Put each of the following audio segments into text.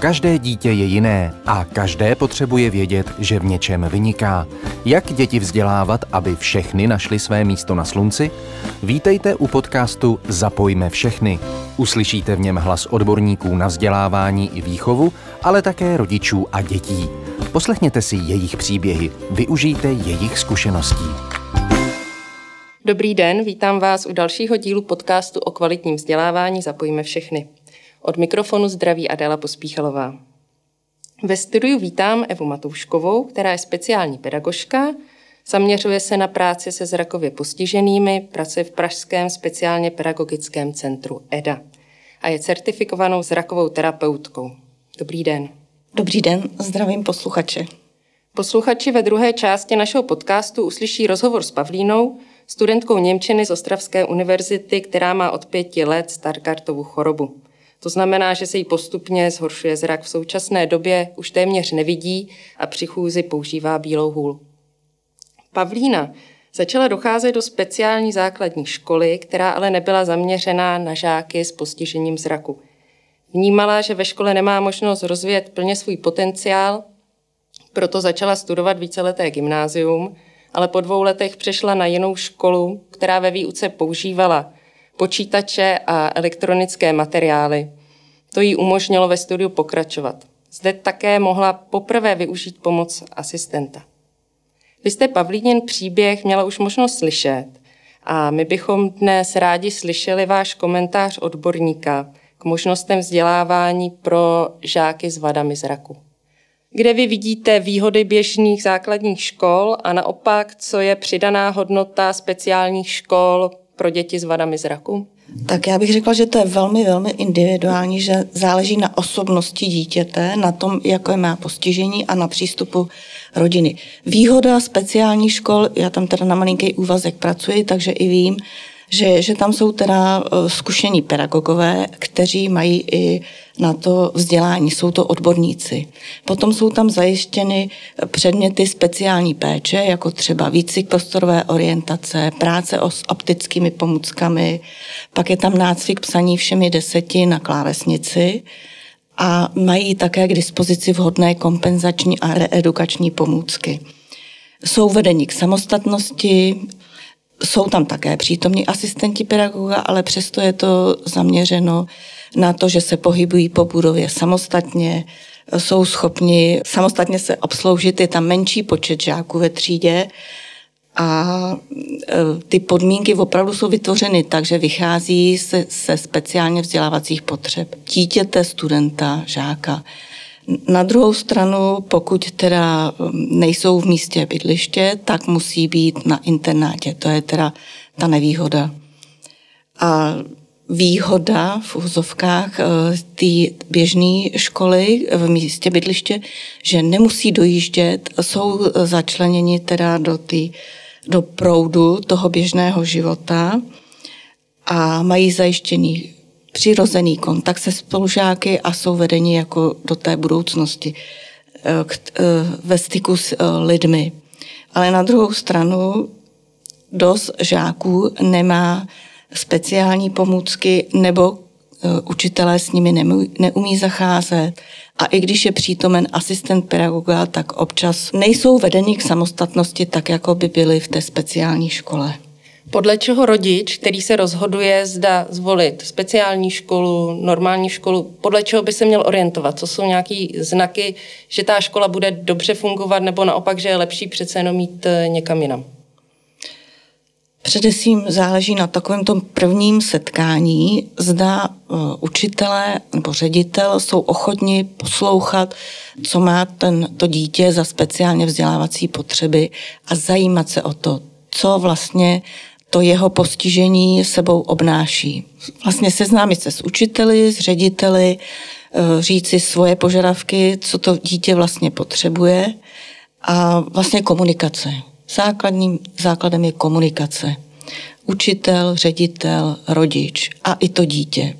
Každé dítě je jiné a každé potřebuje vědět, že v něčem vyniká. Jak děti vzdělávat, aby všechny našly své místo na slunci? Vítejte u podcastu Zapojme všechny. Uslyšíte v něm hlas odborníků na vzdělávání i výchovu, ale také rodičů a dětí. Poslechněte si jejich příběhy, využijte jejich zkušeností. Dobrý den, vítám vás u dalšího dílu podcastu o kvalitním vzdělávání Zapojme všechny. Od mikrofonu zdraví Adela Pospíchalová. Ve studiu vítám Evu Matouškovou, která je speciální pedagožka, zaměřuje se na práci se zrakově postiženými, pracuje v Pražském speciálně pedagogickém centru EDA a je certifikovanou zrakovou terapeutkou. Dobrý den. Dobrý den, zdravím posluchače. Posluchači ve druhé části našeho podcastu uslyší rozhovor s Pavlínou, studentkou němčiny z Ostravské univerzity, která má od 5 let Stargardtovu chorobu. To znamená, že se jí postupně zhoršuje zrak, v současné době už téměř nevidí a při chůzi používá bílou hůl. Pavlína začala docházet do speciální základní školy, která ale nebyla zaměřená na žáky s postižením zraku. Vnímala, že ve škole nemá možnost rozvíjet plně svůj potenciál, proto začala studovat víceleté gymnázium, ale po 2 letech přešla na jinou školu, která ve výuce používala počítače a elektronické materiály. To jí umožnilo ve studiu pokračovat. Zde také mohla poprvé využít pomoc asistenta. Vy jste Pavlínin příběh měla už možnost slyšet a my bychom dnes rádi slyšeli váš komentář odborníka k možnostem vzdělávání pro žáky s vadami zraku. Kde vy vidíte výhody běžných základních škol a naopak, co je přidaná hodnota speciálních škol pro děti s vadami zraku? Tak já bych řekla, že to je velmi, velmi individuální, že záleží na osobnosti dítěte, na tom, jaké má postižení a na přístupu rodiny. Výhoda speciálních škol, já tam teda na malinký úvazek pracuji, takže i vím, že tam jsou teda zkušení pedagogové, kteří mají i na to vzdělání, jsou to odborníci. Potom jsou tam zajištěny předměty speciální péče, jako třeba výcvik prostorové orientace, práce s optickými pomůckami, pak je tam nácvik psaní všemi 10 na klávesnici a mají také k dispozici vhodné kompenzační a reedukační pomůcky. Jsou vedení k samostatnosti, jsou tam také přítomní asistenti pedagoga, ale přesto je to zaměřeno na to, že se pohybují po budově samostatně, jsou schopni samostatně se obsloužit, je tam menší počet žáků ve třídě a ty podmínky opravdu jsou vytvořeny tak, že vychází se speciálně vzdělávacích potřeb dítěte, studenta, žáka. Na druhou stranu, pokud teda nejsou v místě bydliště, tak musí být na internátě. To je teda ta nevýhoda. A výhoda v uvozovkách té běžné školy v místě bydliště, že nemusí dojíždět, jsou začleněni teda do proudu toho běžného života a mají zajištěný přirozený kontakt se spolužáky a jsou vedeni jako do té budoucnosti ve styku s lidmi. Ale na druhou stranu dost žáků nemá speciální pomůcky nebo učitelé s nimi neumí zacházet a i když je přítomen asistent pedagoga, tak občas nejsou vedeni k samostatnosti tak, jako by byli v té speciální škole. Podle čeho rodič, který se rozhoduje, zda zvolit speciální školu, normální školu, podle čeho by se měl orientovat? Co jsou nějaké znaky, že ta škola bude dobře fungovat nebo naopak, že je lepší přece jenom jít někam jinam? Především záleží na takovém tom prvním setkání, zda učitelé nebo ředitel jsou ochotni poslouchat, co má to dítě za speciálně vzdělávací potřeby a zajímat se o to, co vlastně to jeho postižení sebou obnáší. Vlastně seznámit se s učiteli, s řediteli, říct si svoje požadavky, co to dítě vlastně potřebuje a vlastně komunikace. Základem je komunikace. Učitel, ředitel, rodič a i to dítě.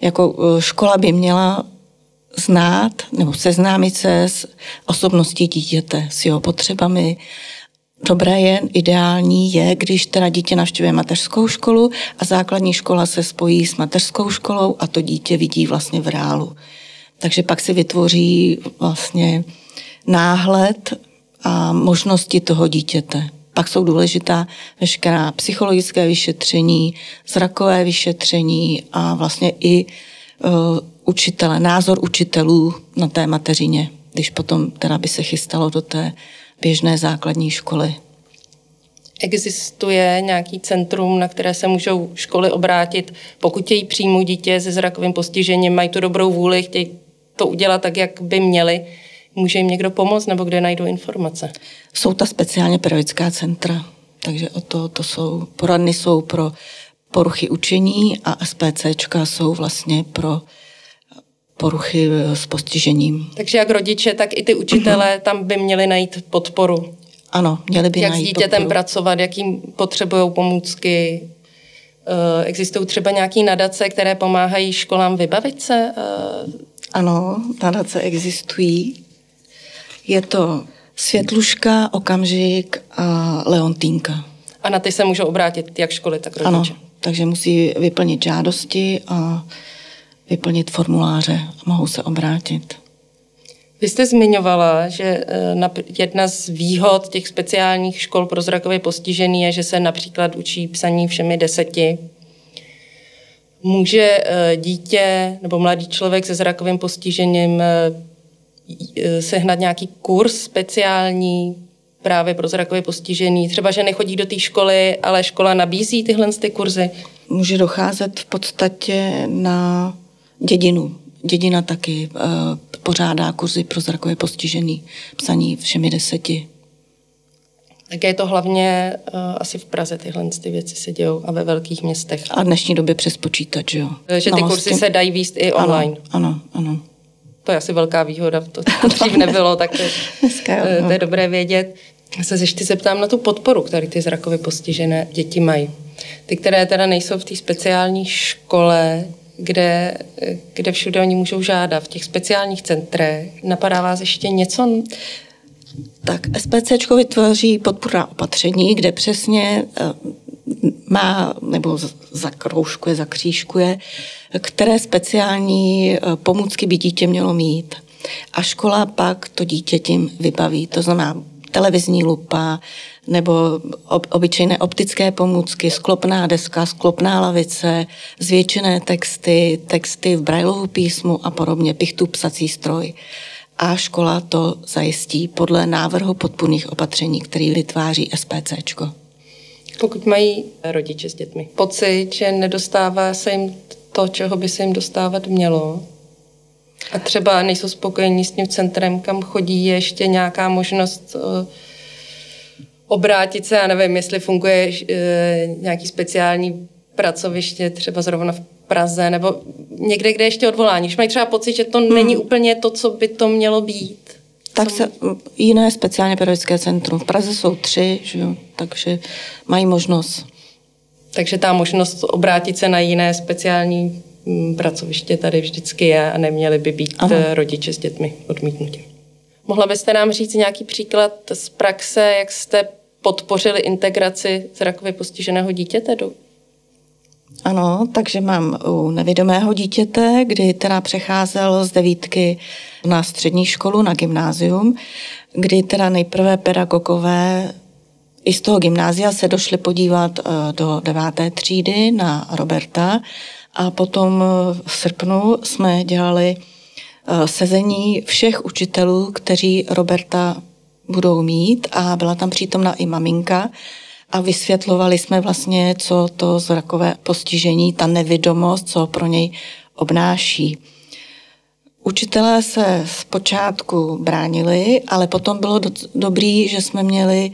Jako škola by měla znát nebo seznámit se s osobností dítěte, s jeho potřebami. Dobré je, ideální je, když teda dítě navštěvuje mateřskou školu a základní škola se spojí s mateřskou školou a to dítě vidí vlastně v reálu. Takže pak si vytvoří vlastně náhled a možnosti toho dítěte. Pak jsou důležitá veškerá psychologické vyšetření, zrakové vyšetření a vlastně i učitele, názor učitelů na té mateřině, když potom teda by se chystalo do té běžné základní školy. Existuje nějaký centrum, na které se můžou školy obrátit, pokud chtějí přijmout dítě se zrakovým postižením, mají tu dobrou vůli, chtějí to udělat tak, jak by měli. Může jim někdo pomoct, nebo kde najdou informace? Jsou ta speciálně pedagogická centra, takže o to jsou, poradny jsou pro poruchy učení a SPCčka jsou vlastně pro poruchy s postižením. Takže jak rodiče, tak i ty učitelé tam by měli najít podporu. Ano, měli by najít podporu. Jak s dítětem pracovat, jakým potřebují pomůcky. Existují třeba nějaké nadace, které pomáhají školám vybavit se? Ano, nadace existují. Je to Světluška, Okamžik a Leontýnka. A na ty se můžou obrátit jak školy, tak rodiče? Ano, takže musí vyplnit žádosti a vyplnit formuláře a mohou se obrátit. Vy jste zmiňovala, že jedna z výhod těch speciálních škol pro zrakově postižený je, že se například učí psaní všemi 10. Může dítě nebo mladý člověk se zrakovým postižením sehnat nějaký kurz speciální právě pro zrakově postižený? Třeba, že nechodí do té školy, ale škola nabízí tyhle ty kurzy? Může docházet v podstatě na dědinu. Dědina taky pořádá kurzy pro zrakově postižený, psaní všemi 10. Tak je to hlavně asi v Praze, tyhle ty věci se dějou a ve velkých městech. A v dnešní době přes počítač, jo. Že ty kurzy se dají vést i online. Ano. To je asi velká výhoda, to dřív nebylo, tak to je dobré vědět. Já se ještě zeptám na tu podporu, který ty zrakově postižené děti mají. Ty, které teda nejsou v té speciální škole, kde všude oni můžou žádat, v těch speciálních centrech. Napadá vás ještě něco? Tak SPCčko vytvoří podpůrná opatření, kde přesně má, nebo zakroužkuje, zakřížkuje, které speciální pomůcky by dítě mělo mít. A škola pak to dítě tím vybaví, to znamená televizní lupa, nebo obyčejné optické pomůcky, sklopná deska, sklopná lavice, zvětšené texty, texty v Braillovu písmu a podobně, pichtu, psací stroj. A škola to zajistí podle návrhu podpůrných opatření, který vytváří SPCčko. Pokud mají rodiče s dětmi pocit, že nedostává se jim to, čeho by se jim dostávat mělo, a třeba nejsou spokojení s tím centrem, kam chodí, je ještě nějaká možnost obrátit se, já nevím, jestli funguje nějaký speciální pracoviště, třeba zrovna v Praze, nebo někde, kde ještě odvolání. Když mají třeba pocit, že to není úplně to, co by to mělo být. Tak se jiné speciálně pedagogické centrum. V Praze jsou 3, že jo, takže mají možnost. Takže ta možnost obrátit se na jiné speciální pracoviště tady vždycky je a neměly by být rodiče s dětmi odmítnutí. Mohla byste nám říct nějaký příklad z praxe, jak jste podpořili integraci zrakově postiženého dítěte do... Ano, takže mám u nevidomého dítěte, kdy teda přecházel z 9 na střední školu, na gymnázium, kdy teda nejprve pedagogové i z toho gymnázia se došli podívat do 9. třídy na Roberta a potom v srpnu jsme dělali sezení všech učitelů, kteří Roberta budou mít a byla tam přítomna i maminka a vysvětlovali jsme vlastně, co to zrakové postižení, ta nevidomost, co pro něj obnáší. Učitelé se zpočátku bránili, ale potom bylo dobrý, že jsme měli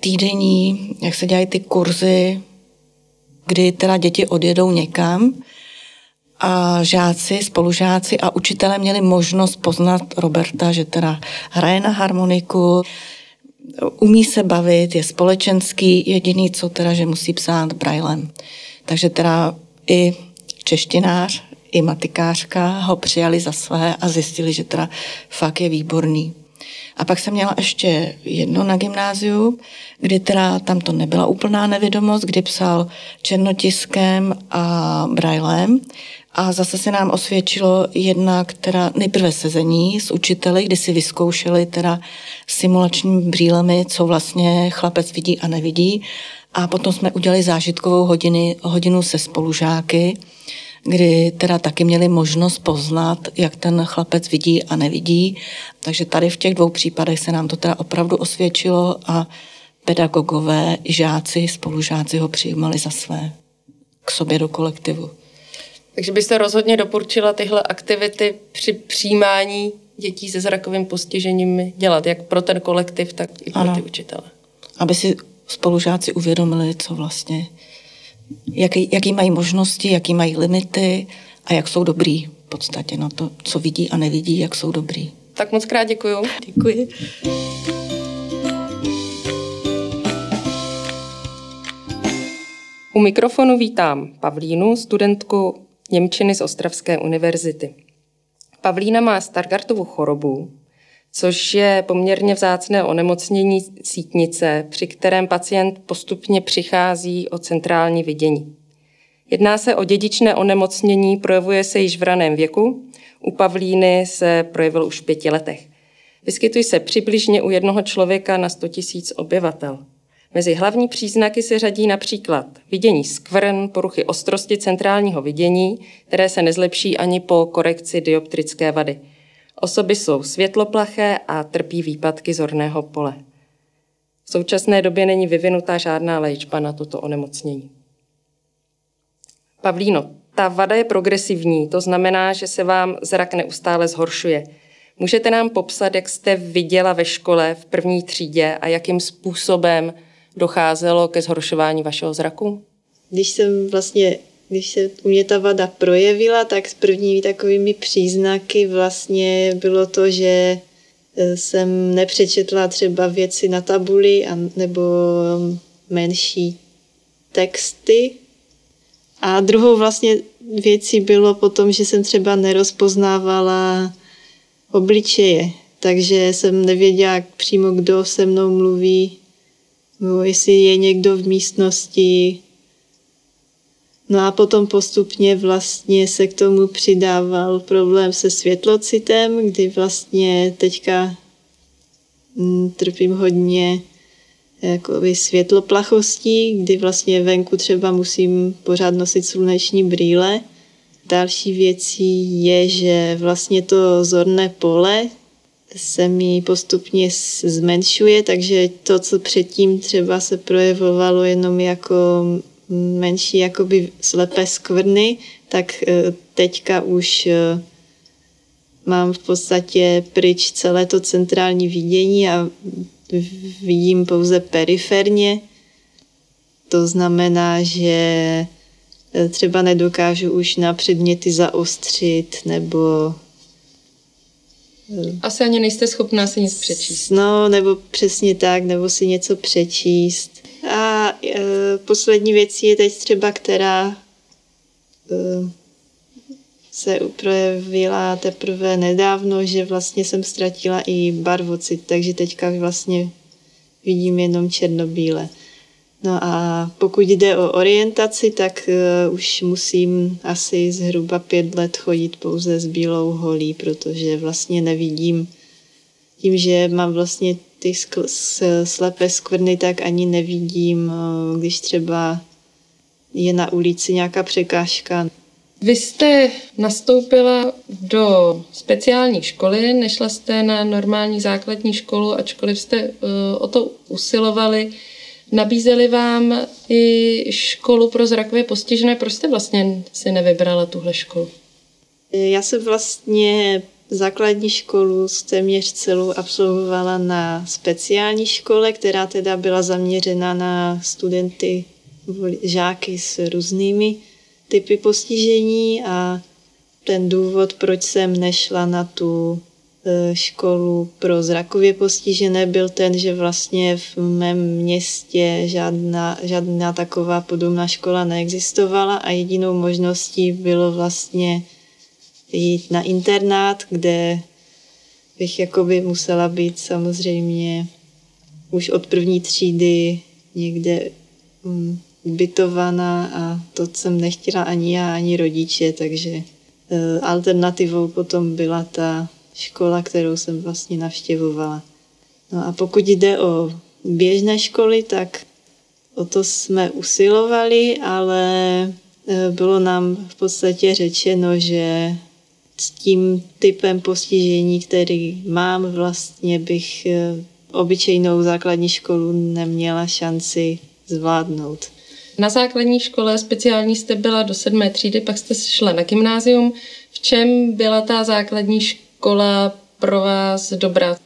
týdenní, jak se dělají ty kurzy, kdy teda děti odjedou někam a žáci, spolužáci a učitelé měli možnost poznat Roberta, že teda hraje na harmoniku, umí se bavit, je společenský, jediný co teda, že musí psát brailem. Takže teda i češtinář, i matikářka ho přijali za své a zjistili, že teda fakt je výborný. A pak jsem měla ještě jedno na gymnáziu, kdy teda tam to nebyla úplná nevědomost, kdy psal černotiskem a brailem A zase se nám osvědčilo jednak teda nejprve sezení s učiteli, kdy si vyzkoušeli teda simulačními brýlemi, co vlastně chlapec vidí a nevidí. A potom jsme udělali zážitkovou hodinu se spolužáky, kdy teda taky měli možnost poznat, jak ten chlapec vidí a nevidí. Takže tady v těch dvou případech se nám to teda opravdu osvědčilo a pedagogové, žáci, spolužáci ho přijímali za své k sobě do kolektivu. Takže byste rozhodně doporučila tyhle aktivity při přijímání dětí se zrakovým postižením dělat, jak pro ten kolektiv, tak i pro ty učitele. Aby si spolužáci uvědomili, co vlastně, jaký mají možnosti, jaký mají limity a jak jsou dobrý v podstatě na to, co vidí a nevidí, jak jsou dobrý. Tak moc krát děkuju. Děkuji. U mikrofonu vítám Pavlínu, studentku němčiny z Ostravské univerzity. Pavlína má Stargardtovu chorobu, což je poměrně vzácné onemocnění sítnice, při kterém pacient postupně přichází o centrální vidění. Jedná se o dědičné onemocnění, projevuje se již v raném věku, u Pavlíny se projevil už v 5 letech. Vyskytují se přibližně u jednoho člověka na 100 000 obyvatel. Mezi hlavní příznaky se řadí například vidění skvrn, poruchy ostrosti centrálního vidění, které se nezlepší ani po korekci dioptrické vady. Osoby jsou světloplaché a trpí výpadky zorného pole. V současné době není vyvinutá žádná léčba na toto onemocnění. Pavlíno, ta vada je progresivní, to znamená, že se vám zrak neustále zhoršuje. Můžete nám popsat, jak jste viděla ve škole v 1. třídě a jakým způsobem docházelo ke zhoršování vašeho zraku? Když se u mě ta vada projevila, tak s prvními takovými příznaky vlastně bylo to, že jsem nepřečetla třeba věci na tabuli nebo menší texty. A druhou vlastně věcí bylo potom, že jsem třeba nerozpoznávala obličeje, takže jsem nevěděla přímo, kdo se mnou mluví, no, jestli je někdo v místnosti. No a potom postupně vlastně se k tomu přidával problém se světlocitem, kdy vlastně teďka trpím hodně jakoby světloplachostí, kdy vlastně venku třeba musím pořád nosit sluneční brýle. Další věcí je, že vlastně to zorné pole se mi postupně zmenšuje, takže to, co předtím třeba se projevovalo jenom jako menší jakoby slepé skvrny, tak teďka už mám v podstatě pryč celé to centrální vidění a vidím pouze periferně. To znamená, že třeba nedokážu už na předměty zaostřit, nebo... Asi ani nejste schopná si nic přečíst. No, nebo přesně tak, nebo si něco přečíst. A poslední věc je teď třeba, která se projevila teprve nedávno, že vlastně jsem ztratila i barvocit, takže teďka vlastně vidím jenom černobíle. No a pokud jde o orientaci, tak už musím asi zhruba 5 let chodit pouze s bílou holí, protože vlastně nevidím. Tím, že mám vlastně ty slepé skvrny, tak ani nevidím, když třeba je na ulici nějaká překážka. Vy jste nastoupila do speciální školy, nešla jste na normální základní školu, ačkoliv jste o to usilovali. Nabízeli vám i školu pro zrakově postižené. Proč jste vlastně si nevybrala tuhle školu? Já jsem vlastně základní školu téměř celou absolvovala na speciální škole, která teda byla zaměřena na studenty, žáky s různými typy postižení a ten důvod, proč jsem nešla na tu školu pro zrakově postižené, byl ten, že vlastně v mém městě žádná taková podobná škola neexistovala a jedinou možností bylo vlastně jít na internát, kde bych jakoby musela být samozřejmě už od 1. třídy někde ubytovaná a to jsem nechtěla ani já, ani rodiče, takže alternativou potom byla ta škola, kterou jsem vlastně navštěvovala. No a pokud jde o běžné školy, tak o to jsme usilovali, ale bylo nám v podstatě řečeno, že s tím typem postižení, který mám, vlastně bych obyčejnou základní školu neměla šanci zvládnout. Na základní škole speciální jste byla do 7. třídy, pak jste šla na gymnázium. V čem byla ta základní škola pro vás dobrá?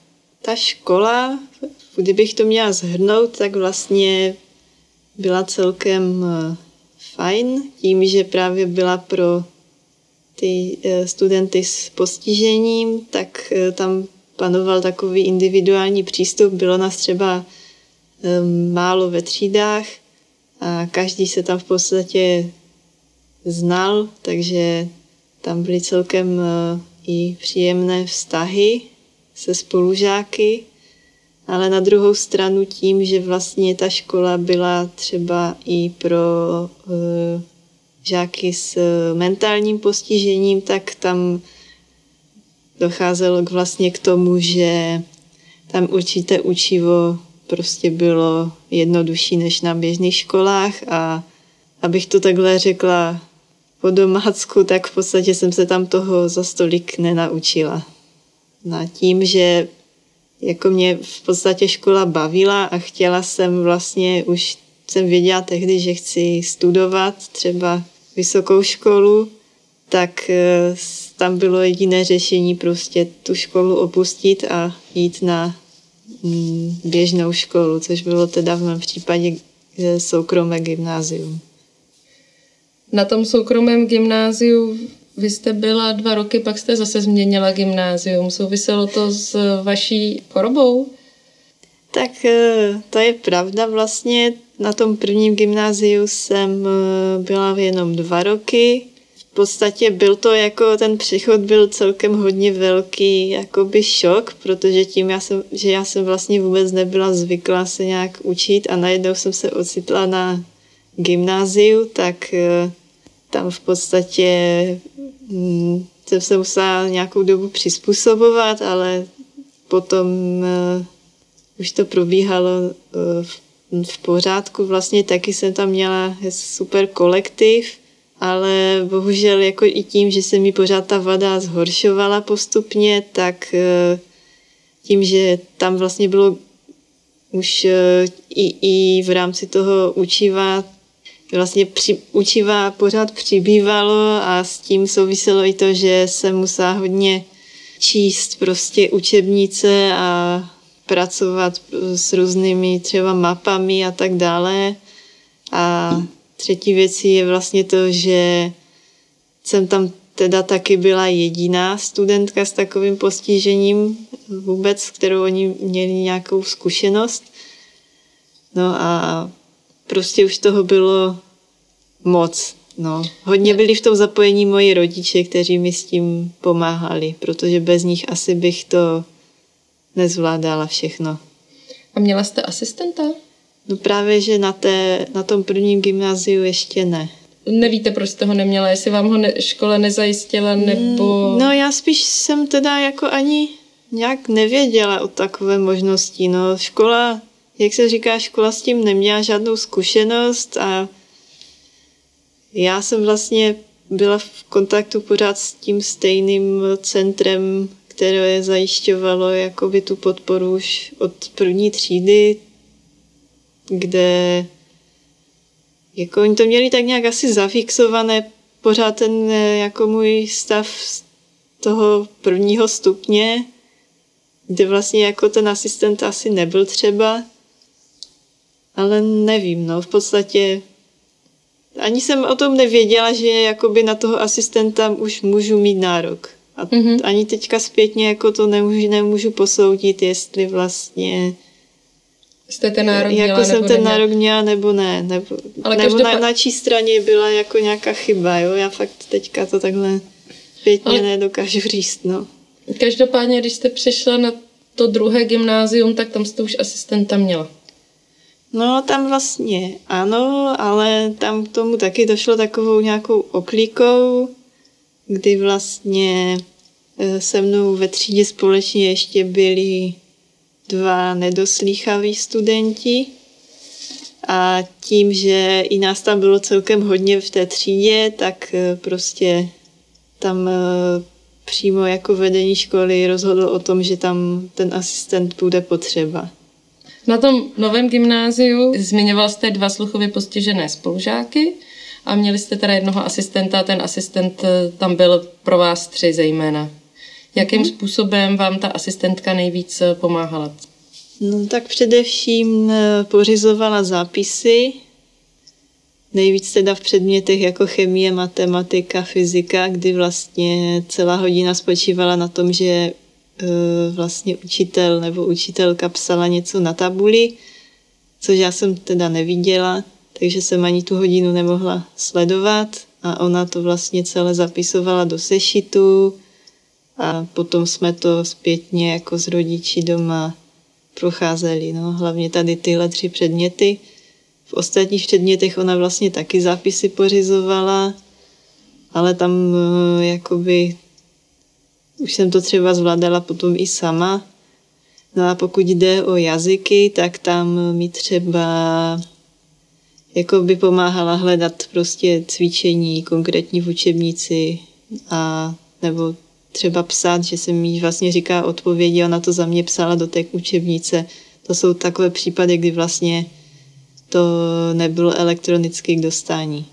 Ta škola, kdybych to měla shrnout, tak vlastně byla celkem fajn, tím, že právě byla pro ty studenty s postižením, tak tam panoval takový individuální přístup. Bylo nás třeba málo ve třídách a každý se tam v podstatě znal, takže tam byly celkem i příjemné vztahy se spolužáky, ale na druhou stranu tím, že vlastně ta škola byla třeba i pro žáky s mentálním postižením, tak tam docházelo vlastně k tomu, že tam určité učivo prostě bylo jednodušší než na běžných školách, a abych to takhle řekla po domácku, tak v podstatě jsem se tam toho zas tolik nenaučila. A tím, že jako mě v podstatě škola bavila a chtěla jsem vlastně, už jsem věděla tehdy, že chci studovat třeba vysokou školu, tak tam bylo jediné řešení prostě tu školu opustit a jít na běžnou školu, což bylo teda v mém případě soukromé gymnázium. Na tom soukromém gymnáziu vy jste byla 2 roky, pak jste zase změnila gymnázium. Souviselo to s vaší chorobou? Tak to je pravda. Vlastně na tom prvním gymnáziu jsem byla jenom 2 roky. V podstatě byl to jako, ten přechod byl celkem hodně velký jakoby šok, protože tím, já jsem vlastně vůbec nebyla zvyklá se nějak učit a najednou jsem se ocitla na gymnáziu, tak tam v podstatě jsem se musela nějakou dobu přizpůsobovat, ale potom už to probíhalo v pořádku. Vlastně taky jsem tam měla super kolektiv, ale bohužel jako i tím, že se mi pořád ta vada zhoršovala postupně, tak tím, že tam vlastně bylo už i v rámci toho učiva, vlastně učiva pořád přibývalo a s tím souviselo i to, že jsem musela hodně číst prostě učebnice a pracovat s různými třeba mapami a tak dále. A třetí věcí je vlastně to, že jsem tam teda taky byla jediná studentka s takovým postižením vůbec, s kterou oni měli nějakou zkušenost. No a prostě už toho bylo moc. No. Hodně byli v tom zapojení moji rodiče, kteří mi s tím pomáhali, protože bez nich asi bych to nezvládala všechno. A měla jste asistenta? No právě, že na tom prvním gymnáziu ještě ne. Nevíte, proč jste ho neměla, jestli vám ho škola nezajistila, nebo... No já spíš jsem teda jako ani nějak nevěděla o takové možnosti. No škola, jak se říká, škola s tím neměla žádnou zkušenost a já jsem vlastně byla v kontaktu pořád s tím stejným centrem, které zajišťovalo jakoby tu podporu už od 1. třídy, kde jako oni to měli tak nějak asi zafixované, pořád ten jako můj stav z toho 1. stupně, kde vlastně jako ten asistent asi nebyl třeba, ale nevím, no v podstatě ani jsem o tom nevěděla, že jakoby na toho asistenta už můžu mít nárok. A ani teďka zpětně jako to nemůžu posoudit, jestli vlastně jste ten nárok měla, jako jsem ten nárok měla, nebo ne. Nebo na čí straně byla jako nějaká chyba, jo? Já fakt teďka to takhle zpětně nedokážu říct, no. Každopádně, když jste přišla na to druhé gymnázium, tak tam jste už asistenta měla. No tam vlastně ano, ale tam k tomu taky došlo takovou nějakou oklikou, kdy vlastně se mnou ve třídě společně ještě byli dva nedoslýchaví studenti a tím, že i nás tam bylo celkem hodně v té třídě, tak prostě tam přímo jako vedení školy rozhodlo o tom, že tam ten asistent bude potřeba. Na tom novém gymnáziu zmiňoval jste dva sluchově postižené spolužáky a měli jste teda jednoho asistenta a ten asistent tam byl pro vás tři zejména. Jakým způsobem vám ta asistentka nejvíc pomáhala? No tak především pořizovala zápisy, nejvíc teda v předmětech jako chemie, matematika, fyzika, kdy vlastně celá hodina spočívala na tom, že vlastně učitel nebo učitelka psala něco na tabuli, což já jsem teda neviděla, takže jsem ani tu hodinu nemohla sledovat a ona to vlastně celé zapisovala do sešitu a potom jsme to zpětně jako s rodiči doma procházeli, no, hlavně tady tyhle tři předměty. V ostatních předmětech ona vlastně taky zápisy pořizovala, ale tam jakoby už jsem to třeba zvládala potom i sama. No a pokud jde o jazyky, tak tam mi třeba jakoby pomáhala hledat prostě cvičení konkrétní v učebnici a nebo třeba psát, že se mi vlastně říká odpovědi, ona to za mě psala do té učebnice. To jsou takové případy, kdy vlastně to nebylo elektronicky k dostání.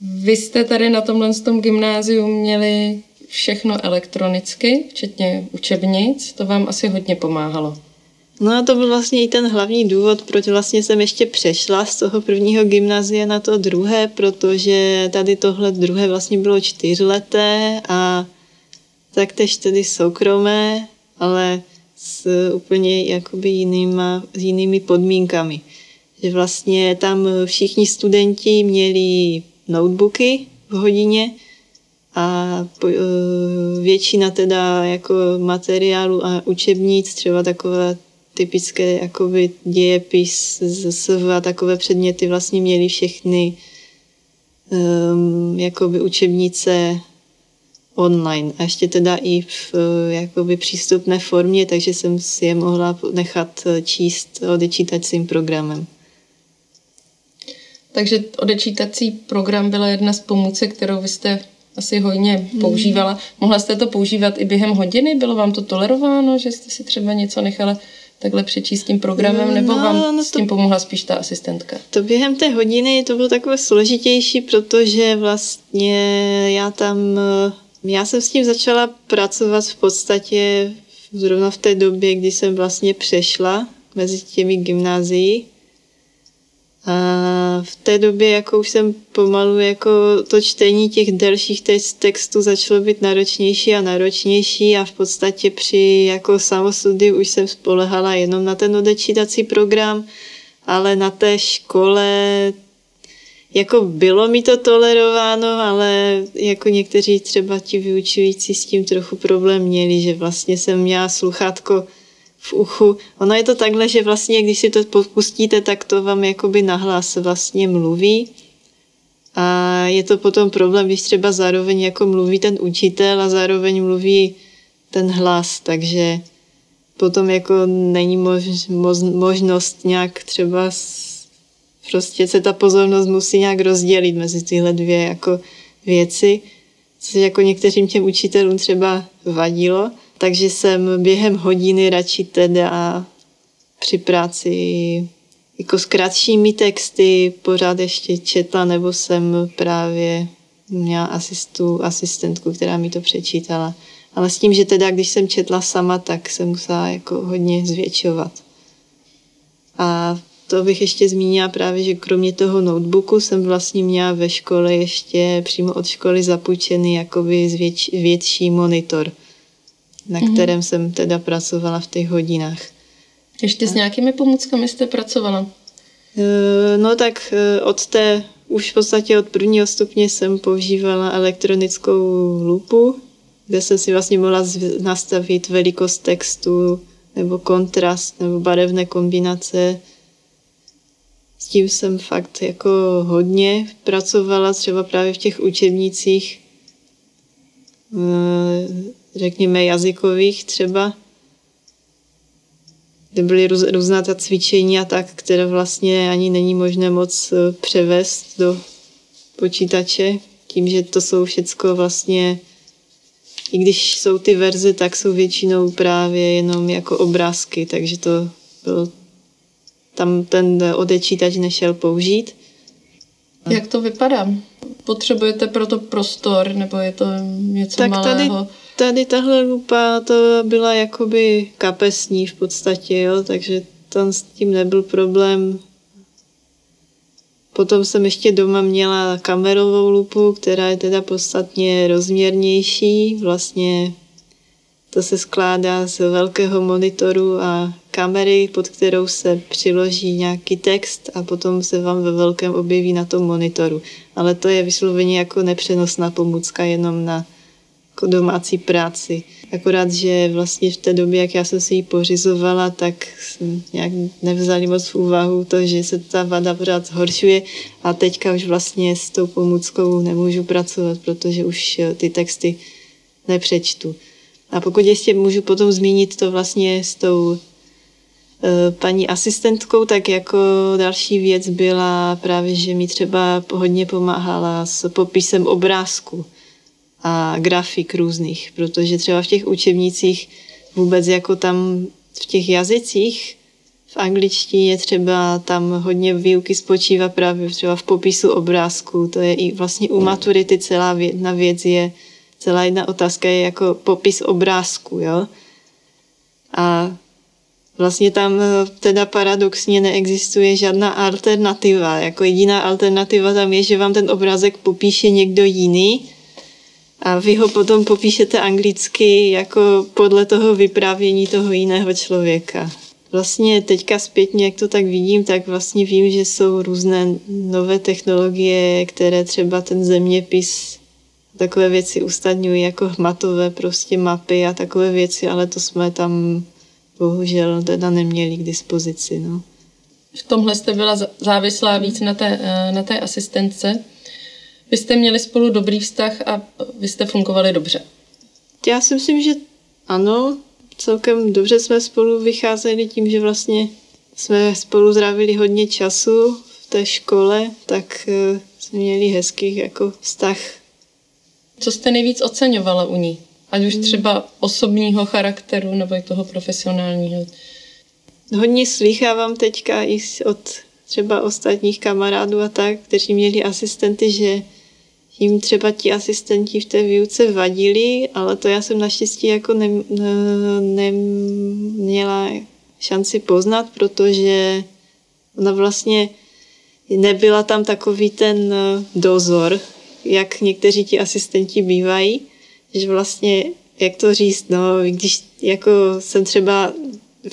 Vy jste tady na tomhle tom gymnáziu měli všechno elektronicky, včetně učebnic, to vám asi hodně pomáhalo. No a to byl vlastně i ten hlavní důvod, proč vlastně jsem ještě přešla z toho prvního gymnázia na to druhé, protože tady tohle druhé vlastně bylo 4leté a taktéž tedy soukromé, ale s úplně jakoby jinými podmínkami. Že vlastně tam všichni studenti měli notebooky v hodině a většina teda jako materiálu a učebnic, třeba takové typické jakoby dějepis, ZSV a takové předměty vlastně měly všechny jakoby učebnice online a ještě teda i v jakoby přístupné formě, takže jsem si je mohla nechat číst odečítacím programem. Takže odečítací program byla jedna z pomůcek, kterou vy jste asi hojně používala. Mohla jste to používat i během hodiny? Bylo vám to tolerováno, že jste si třeba něco nechala takhle přečíst tím programem, nebo vám s tím pomohla spíš ta asistentka? To během té hodiny to bylo takové složitější, protože vlastně já jsem s tím začala pracovat v podstatě zrovna v té době, kdy jsem vlastně přešla mezi těmi gymnázií. A v té době, jako už jsem pomalu, jako to čtení těch delších textů začalo být náročnější a v podstatě při jako samostudiu už jsem spolehala jenom na ten odečítací program, ale na té škole jako bylo mi to tolerováno, ale jako někteří třeba ti vyučující s tím trochu problém měli, že vlastně jsem měla sluchátko v uchu. Ono je to takhle, že vlastně, když si to pustíte, tak to vám jakoby nahlas vlastně mluví. A je to potom problém, když třeba zároveň jako mluví ten učitel a zároveň mluví ten hlas, takže potom jako není možnost nějak třeba prostě se ta pozornost musí nějak rozdělit mezi tyhle dvě jako věci, což jako některým těm učitelům třeba vadilo. Takže jsem během hodiny radši teda při práci jako s kratšími texty pořád ještě četla, nebo jsem právě měla asistentku, která mi to přečítala. Ale s tím, že teda když jsem četla sama, tak jsem musela jako hodně zvětšovat. A to bych ještě zmínila právě, že kromě toho notebooku jsem vlastně měla ve škole ještě přímo od školy zapůjčený jakoby větší monitor, na kterém jsem teda pracovala v těch hodinách. Ještě s nějakými pomůckami jste pracovala? No tak od té, už v podstatě od prvního stupně jsem používala elektronickou lupu, kde jsem si vlastně mohla nastavit velikost textu, nebo kontrast, nebo barevné kombinace. S tím jsem fakt jako hodně pracovala, třeba právě v těch učebnicích, řekněme jazykových třeba, kde byly různá ta cvičení a tak, které vlastně ani není možné moc převést do počítače, tím, že to jsou všecko vlastně, i když jsou ty verze, tak jsou většinou právě jenom jako obrázky, takže to bylo, tam ten odečítač nešel použít. Jak to vypadá? Potřebujete proto prostor, nebo je to něco tak malého? Tady tahle lupa, to byla jakoby kapesní v podstatě, jo, takže tam s tím nebyl problém. Potom jsem ještě doma měla kamerovou lupu, která je teda podstatně rozměrnější. Vlastně to se skládá z velkého monitoru a kamery, pod kterou se přiloží nějaký text a potom se vám ve velkém objeví na tom monitoru. Ale to je vysloveně jako nepřenosná pomůcka jenom na jako domácí práci. Akorát, že vlastně v té době, jak já jsem si ji pořizovala, tak nějak nevzali moc v úvahu to, že se ta vada pořád zhoršuje a teďka už vlastně s tou pomůckou nemůžu pracovat, protože už ty texty nepřečtu. A pokud ještě můžu potom zmínit to vlastně s tou paní asistentkou, tak jako další věc byla právě, že mi třeba hodně pomáhala s popisem obrázku a grafik různých, protože třeba v těch učebnicích vůbec jako tam v těch jazycích, v angličtině třeba tam hodně výuky spočívá právě třeba v popisu obrázku, to je i vlastně u maturity celá jedna otázka je jako popis obrázku, jo. A vlastně tam teda paradoxně neexistuje žádná alternativa, jako jediná alternativa tam je, že vám ten obrázek popíše někdo jiný, a vy ho potom popíšete anglicky jako podle toho vyprávění toho jiného člověka. Vlastně teďka zpětně, jak to tak vidím, tak vlastně vím, že jsou různé nové technologie, které třeba ten zeměpis, takové věci usnadňují, jako hmatové prostě mapy a takové věci, ale to jsme tam bohužel teda neměli k dispozici. No. V tomhle jste byla závislá víc na té asistentce. Vy jste měli spolu dobrý vztah a vy jste fungovali dobře. Já si myslím, že ano, celkem dobře jsme spolu vycházeli tím, že vlastně jsme spolu strávili hodně času v té škole, tak jsme měli hezký jako vztah. Co jste nejvíc oceňovala u ní? Ať už třeba osobního charakteru nebo i toho profesionálního? Hodně slýchávám teďka i od třeba ostatních kamarádů a tak, kteří měli asistenty, že jim třeba ti asistenti v té výuce vadili, ale to já jsem naštěstí jako neměla šanci poznat, protože ona vlastně nebyla tam takový ten dozor, jak někteří ti asistenti bývají, že vlastně, jak to říct, no, když jako jsem třeba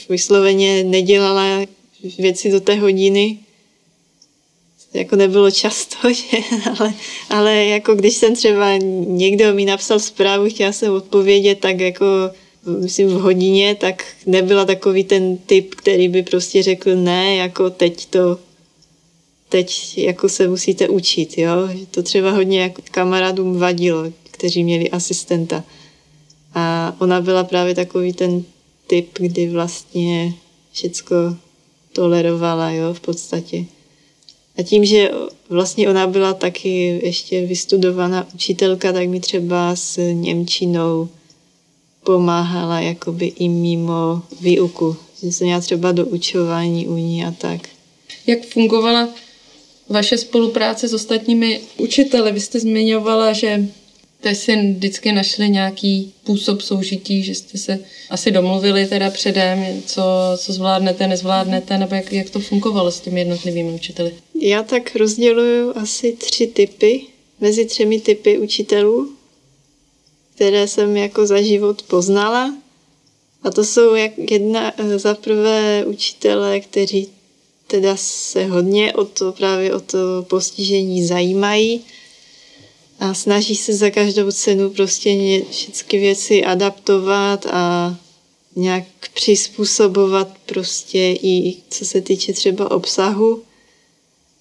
vysloveně nedělala věci do té hodiny, jako nebylo často, že? Ale jako když jsem třeba někdo mi napsal zprávu, chtěla jsem odpovědět, tak jako myslím v hodině, tak nebyla takový ten typ, který by prostě řekl ne, jako teď jako se musíte učit, jo. To třeba hodně jako kamarádům vadilo, kteří měli asistenta. A ona byla právě takový ten typ, kdy vlastně všecko tolerovala, jo, v podstatě. A tím, že vlastně ona byla taky ještě vystudovaná učitelka, tak mi třeba s němčinou pomáhala jakoby i mimo výuku. Že jsem měla třeba doučování u ní a tak. Jak fungovala vaše spolupráce s ostatními učiteli? Vy jste zmiňovala, že jste si vždycky našli nějaký působ soužití, že jste se asi domluvili teda předem, co zvládnete, nezvládnete, nebo jak to fungovalo s těmi jednotlivými učiteli? Já tak rozděluju asi mezi 3 typy učitelů, které jsem jako za život poznala. A to jsou zaprvé učitelé, kteří teda se hodně o to postižení zajímají a snaží se za každou cenu prostě všechny věci adaptovat a nějak přizpůsobovat prostě i co se týče třeba obsahu.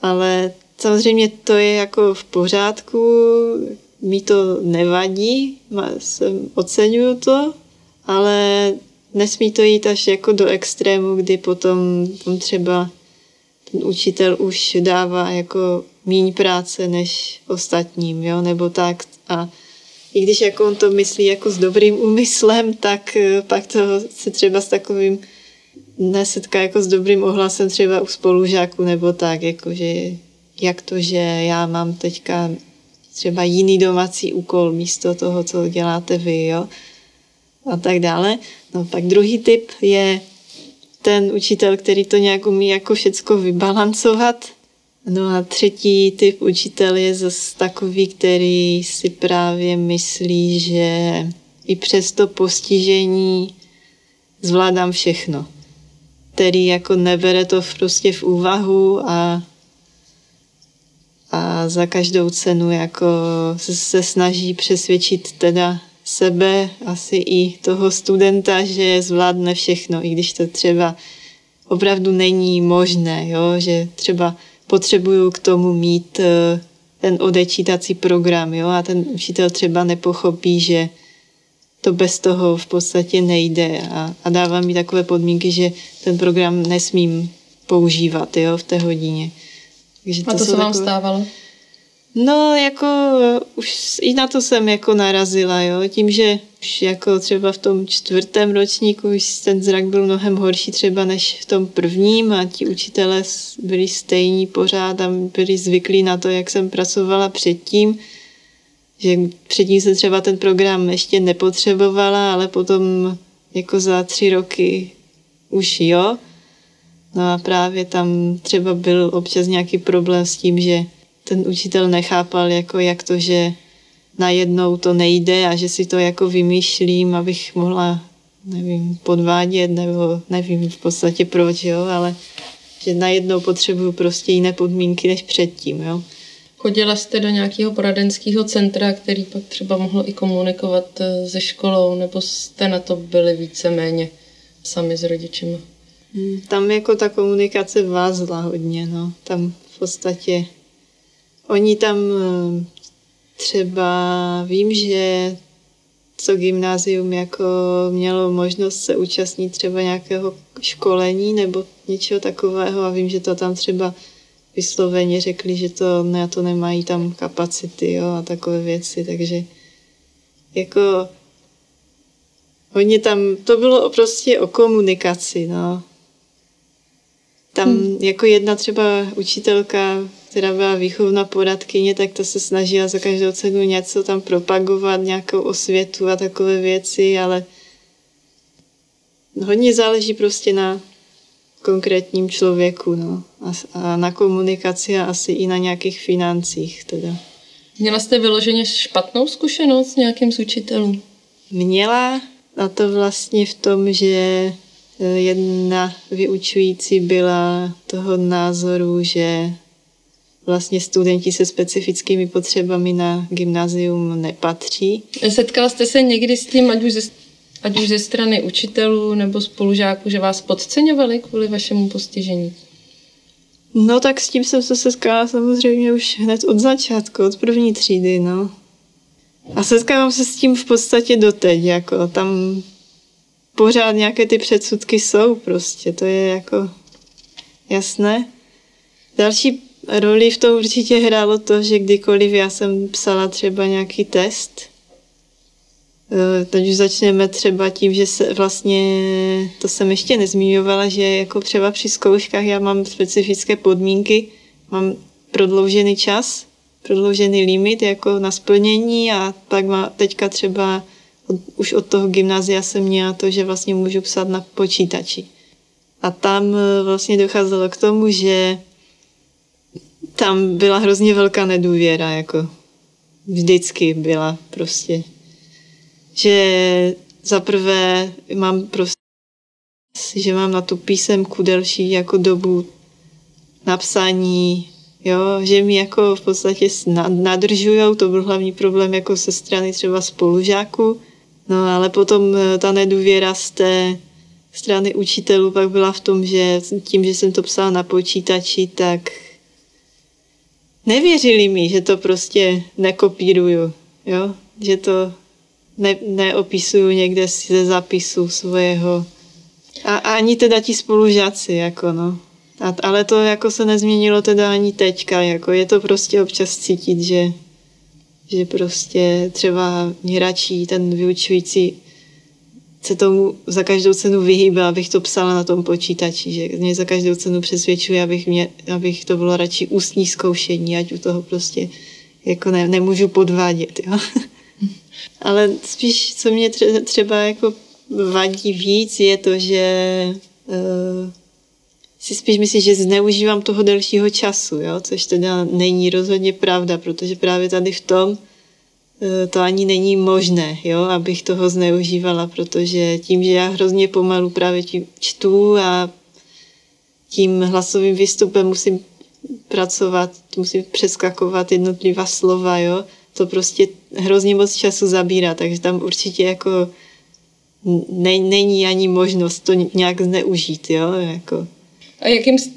ale samozřejmě to je jako v pořádku, mi to nevadí, oceňuju to, ale nesmí to jít až jako do extrému, kdy potom třeba ten učitel už dává jako míň práce než ostatním, jo, nebo tak. A i když jako on to myslí jako s dobrým úmyslem, tak pak to se třeba s takovým nesetká jako s dobrým ohlasem třeba u spolužáků nebo tak, jakože jak to, že já mám teďka třeba jiný domácí úkol místo toho, co děláte vy, jo, a tak dále. No pak druhý typ je ten učitel, který to nějak umí jako všecko vybalancovat. No a třetí typ učitel je zase takový, který si právě myslí, že i přes to postižení zvládám všechno. Který jako nebere to prostě v úvahu a za každou cenu jako se snaží přesvědčit teda sebe, asi i toho studenta, že zvládne všechno, i když to třeba opravdu není možné, jo? Že třeba potřebuju k tomu mít ten odečítací program, jo? A ten učitel třeba nepochopí, že to bez toho v podstatě nejde a dává mi takové podmínky, že ten program nesmím používat, jo? V té hodině. Takže to a to se vám stávalo? No, jako už i na to jsem jako narazila, jo, tím, že už jako třeba v tom 4. ročníku už ten zrak byl mnohem horší třeba než v tom prvním a ti učitelé byli stejní pořád a byli zvyklí na to, jak jsem pracovala předtím, že předtím jsem třeba ten program ještě nepotřebovala, ale potom jako za 3 roky už jo. No a právě tam třeba byl občas nějaký problém s tím, že ten učitel nechápal, jako jak to, že najednou to nejde a že si to jako vymýšlím, abych mohla, nevím, podvádět nebo nevím v podstatě proč, jo, ale že najednou potřebuju prostě jiné podmínky než předtím, jo. Chodila jste do nějakého poradenského centra, který pak třeba mohl i komunikovat se školou, nebo jste na to byli víceméně sami s rodičima? Tam jako ta komunikace vázla hodně, no. Tam v podstatě oni tam třeba vím, že co gymnázium jako mělo možnost se účastnit třeba nějakého školení nebo něčeho takového a vím, že to tam třeba vysloveně řekli, že to, na to nemají tam kapacity, jo, a takové věci, takže jako hodně tam, to bylo prostě o komunikaci, no. Tam jako jedna třeba učitelka, která byla výchovná poradkyně, tak ta se snažila za každou cenu něco tam propagovat, nějakou osvětu a takové věci, ale hodně záleží prostě na konkrétním člověku, no. A na komunikaci a asi i na nějakých financích teda. Měla jste vyloženě špatnou zkušenost s nějakým z učitelů? Měla, a to vlastně v tom, že jedna vyučující byla toho názoru, že vlastně studenti se specifickými potřebami na gymnázium nepatří. Setkala jste se někdy s tím, ať už ze strany učitelů nebo spolužáků, že vás podceňovali kvůli vašemu postižení? No tak s tím jsem se setkala samozřejmě už hned od začátku, od 1. třídy, no. A setkávám se s tím v podstatě doteď, jako tam pořád nějaké ty předsudky jsou prostě, to je jako jasné. Další roli v tom určitě hrálo to, že kdykoliv já jsem psala třeba nějaký test, teď už začneme třeba tím, že se vlastně, to jsem ještě nezmiňovala, že jako třeba při zkouškách já mám specifické podmínky, mám prodloužený čas, prodloužený limit jako na splnění a tak má teďka třeba už od toho gymnázia jsem měla to, že vlastně můžu psát na počítači. A tam vlastně docházelo k tomu, že tam byla hrozně velká nedůvěra, jako vždycky byla prostě. Že zaprvé mám prostě, že mám na tu písemku delší jako dobu napsání, jo, že mi jako v podstatě nadržujou, to byl hlavní problém jako se strany třeba spolužáků, no ale potom ta nedůvěra z té strany učitelů pak byla v tom, že tím, že jsem to psala na počítači, tak nevěřili mi, že to prostě nekopíruju, jo? Že to neopisuju někde ze zapisu svého. A ani teda ti spolužáci, jako no. Ale to jako se nezměnilo teda ani teďka, jako je to prostě občas cítit, že prostě třeba radši ten vyučující se tomu za každou cenu vyhýbá, abych to psala na tom počítači, že mě za každou cenu přesvědčuje, abych to bylo radši ústní zkoušení, ať u toho prostě jako nemůžu podvádět, jo. Ale spíš, co mě třeba jako vadí víc, je to, že si spíš myslím, že zneužívám toho delšího času, jo? Což teda není rozhodně pravda, protože právě tady v tom to ani není možné, jo? Abych toho zneužívala, protože tím, že já hrozně pomalu právě tím čtu a tím hlasovým výstupem musím pracovat, musím přeskakovat jednotlivá slova, jo? To prostě hrozně moc času zabírá, takže tam určitě jako není ani možnost to nějak zneužít, jo? Jako. A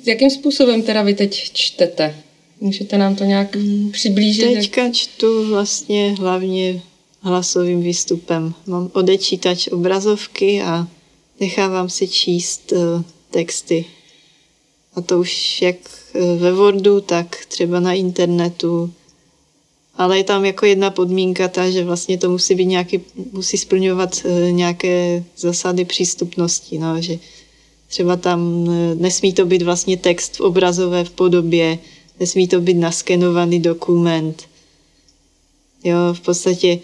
jakým způsobem teda vy teď čtete? Můžete nám to nějak přiblížit? Teďka čtu vlastně hlavně hlasovým výstupem. Mám odečítač obrazovky a nechávám si číst texty. A to už jak ve Wordu, tak třeba na internetu. Ale je tam jako jedna podmínka ta, že vlastně to musí být musí splňovat nějaké zásady přístupnosti, no, že třeba tam nesmí to být vlastně text v obrazové v podobě, nesmí to být naskenovaný dokument. Jo, v podstatě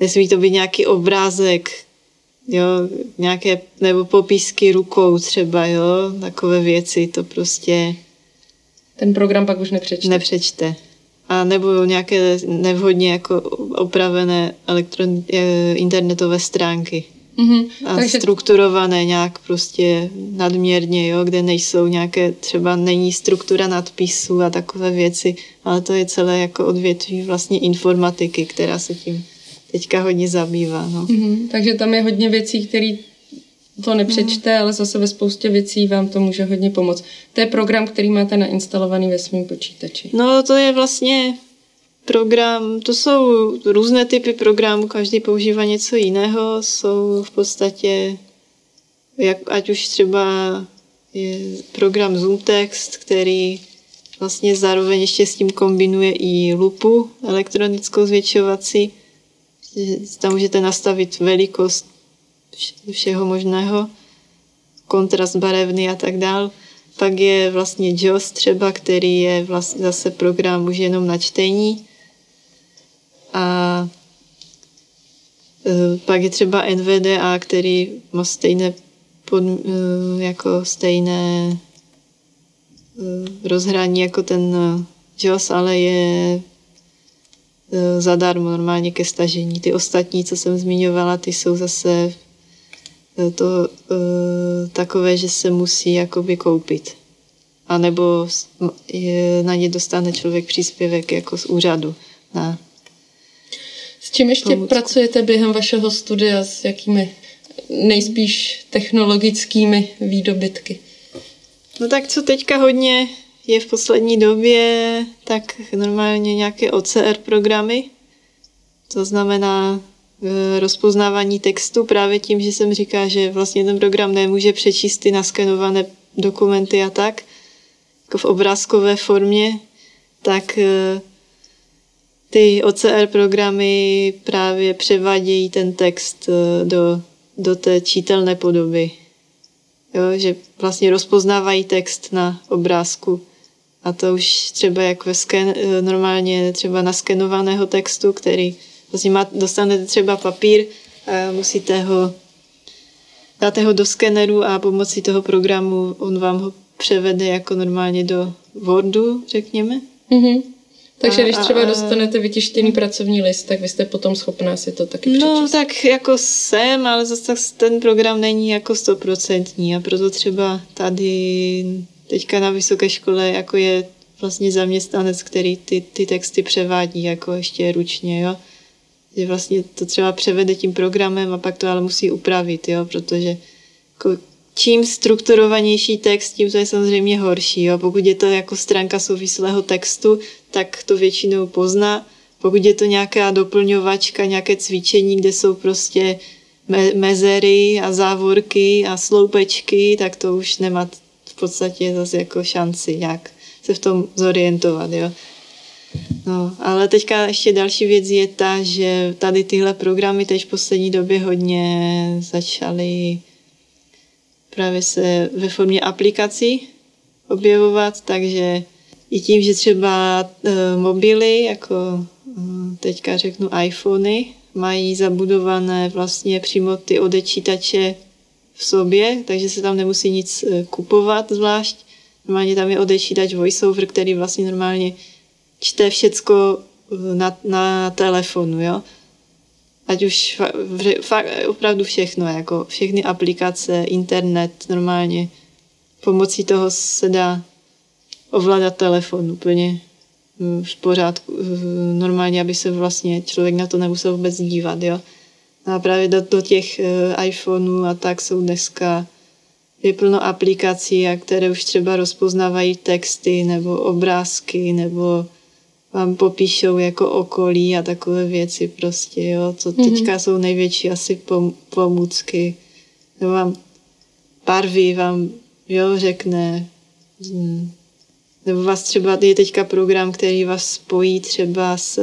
nesmí to být nějaký obrázek, jo, nějaké nebo popisky rukou třeba, jo, takové věci, to prostě ten program pak už nepřečte. A nebo nějaké nevhodně jako opravené internetové stránky. Mm-hmm. A takže strukturované nějak prostě nadměrně, jo, kde nejsou nějaké, třeba není struktura nadpisů a takové věci, ale to je celé jako odvětví vlastně informatiky, která se tím teďka hodně zabývá. No. Mm-hmm. Takže tam je hodně věcí, které to nepřečte, ale zase ve spoustě věcí vám to může hodně pomoct. To je program, který máte nainstalovaný ve svém počítači. No to je vlastně program, to jsou různé typy programů, každý používá něco jiného, jsou v podstatě, ať už třeba je program ZoomText, který vlastně zároveň ještě s tím kombinuje i lupu elektronickou zvětšovací, tam můžete nastavit velikost všeho možného, kontrast barevný a tak dál. Pak je vlastně JAWS třeba, který je vlastně zase program už jenom na čtení. A pak je třeba NVDA, který má stejné, jako stejné rozhraní jako ten JAWS, ale je zadarmo normálně ke stažení. Ty ostatní, co jsem zmiňovala, ty jsou zase to takové, že se musí jakoby koupit. A nebo na ně dostane člověk příspěvek jako z úřadu. Na s čím ještě pomůcku pracujete během vašeho studia? S jakými nejspíš technologickými výdobytky? No tak co teďka hodně je v poslední době, tak normálně nějaké OCR programy. To znamená rozpoznávání textu právě tím, že jsem říká, že vlastně ten program nemůže přečíst ty naskenované dokumenty a tak, jako v obrázkové formě, tak ty OCR programy právě převádějí ten text do té čitelné podoby. Jo, že vlastně rozpoznávají text na obrázku. A to už třeba jak normálně třeba naskenovaného textu, který vlastně dostanete třeba papír a dáte ho do skeneru a pomocí toho programu on vám ho převede jako normálně do Wordu, řekněme. Mm-hmm. Takže když třeba dostanete vytištěný pracovní list, tak vy jste potom schopná si to taky přečíst. No tak jako jsem, ale zase ten program není jako 100% a proto třeba tady teďka na vysoké škole jako je vlastně zaměstnanec, který ty texty převádí jako ještě ručně, jo. Že vlastně to třeba převede tím programem a pak to ale musí upravit, jo, protože jako čím strukturovanější text, tím to je samozřejmě horší. Jo. Pokud je to jako stránka souvislého textu, tak to většinou pozná. Pokud je to nějaká doplňovačka, nějaké cvičení, kde jsou prostě mezery a závorky a sloupečky, tak to už nemá v podstatě zase jako šanci nějak se v tom zorientovat. Jo. No, ale teďka ještě další věc je ta, že tady tyhle programy teď v poslední době hodně začaly právě se ve formě aplikací objevovat, takže i tím, že třeba mobily, jako teďka řeknu iPhony, mají zabudované vlastně přímo ty odečítače v sobě, takže se tam nemusí nic kupovat zvlášť. Normálně tam je odečítač VoiceOver, který vlastně normálně čte všecko na telefonu, jo. Ať už opravdu všechno, jako všechny aplikace, internet, normálně pomocí toho se dá ovládat telefon úplně v pořádku, normálně, aby se vlastně člověk na to nemusel vůbec dívat, jo. A právě do těch iPhoneů a tak jsou dneska je plno aplikací, které už třeba rozpoznávají texty nebo obrázky nebo vám popíšou jako okolí a takové věci prostě, jo, co teďka jsou největší asi pomůcky. Nebo vám barvy vám, jo, řekne. Nebo vás třeba, je teďka program, který vás spojí třeba s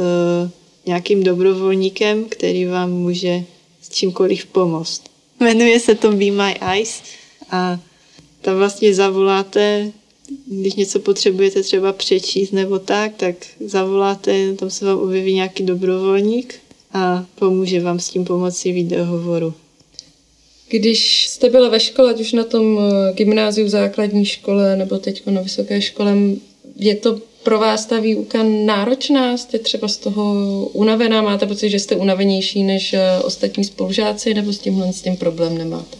nějakým dobrovolníkem, který vám může s čímkoliv pomoct. Jmenuje se to Be My Eyes a tam vlastně zavoláte, když něco potřebujete třeba přečíst nebo tak zavoláte, tam se vám objeví nějaký dobrovolník a pomůže vám s tím pomocí videohovoru. Když jste byla ve škole, ať už na tom gymnáziu, základní škole nebo teď na vysoké škole, je to pro vás ta výuka náročná? Jste třeba z toho unavená? Máte pocit, že jste unavenější než ostatní spolužáci nebo s tím problém nemáte?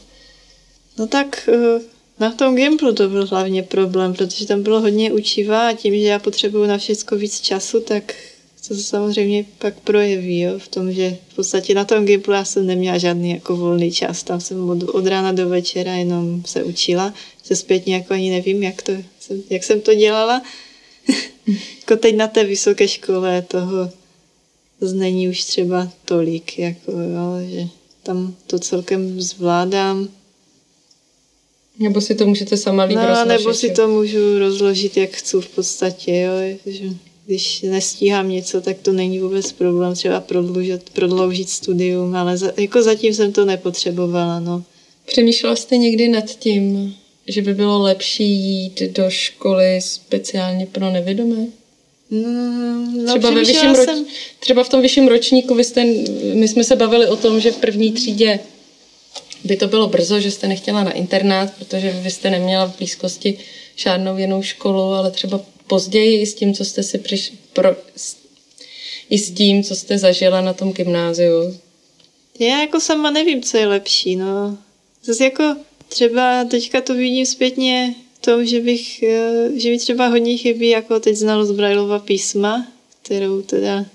No tak na tom Gimplu to byl hlavně problém, protože tam bylo hodně učiva a tím, že já potřebuju na všecko víc času, tak to se samozřejmě pak projeví, jo, v tom, že v podstatě na tom Gimplu já jsem neměla žádný jako volný čas, tam jsem od rána do večera jenom se učila, že zpětně jako ani nevím, jak jsem to dělala. Jako teď na té vysoké škole toho není už třeba tolik, jako, jo, že tam to celkem zvládám. Nebo si to můžete sama líp rozložit. Nebo si to můžu rozložit, jak chci v podstatě. Jo? Když nestíhám něco, tak to není vůbec problém třeba prodloužit studium, ale jako zatím jsem to nepotřebovala. No. Přemýšlela jste někdy nad tím, že by bylo lepší jít do školy speciálně pro nevědomé? Třeba v tom vyšším ročníku, my jsme se bavili o tom, že v první třídě by to bylo brzo, že jste nechtěla na internát, protože vy jste neměla v blízkosti žádnou jinou školu, ale třeba později i s tím, co jste zažila na tom gymnáziu. Já jako sama nevím, co je lepší, no. Zase jako třeba teďka to vidím zpětně v tom, že mi třeba hodně chybí jako teď znalost Braillova písma, kterou teda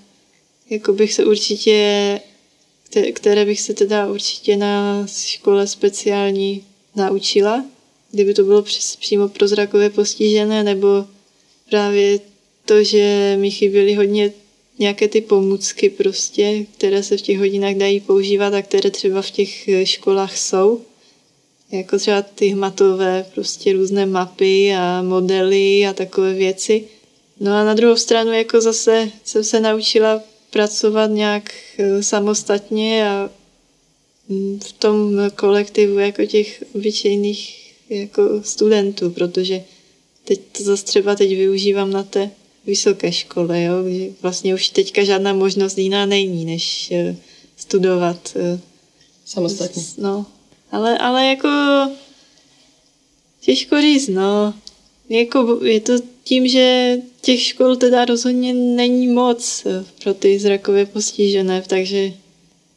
jako bych se určitě které bych se teda určitě na škole speciální naučila, kdyby to bylo přímo pro zrakově postižené, nebo právě to, že mi chyběly hodně nějaké ty pomůcky prostě, které se v těch hodinách dají používat a které třeba v těch školách jsou. Jako třeba ty hmatové, prostě různé mapy a modely a takové věci. No a na druhou stranu jako zase jsem se naučila pracovat nějak samostatně a v tom kolektivu jako těch obyčejných jako studentů, protože teď to zase třeba využívám na té vysoké škole, jo? Vlastně už teďka žádná možnost jiná není, než studovat samostatně. No, ale jako těžko říct, no. Jako je to tím, že těch škol teda rozhodně není moc pro ty zrakově postižené, takže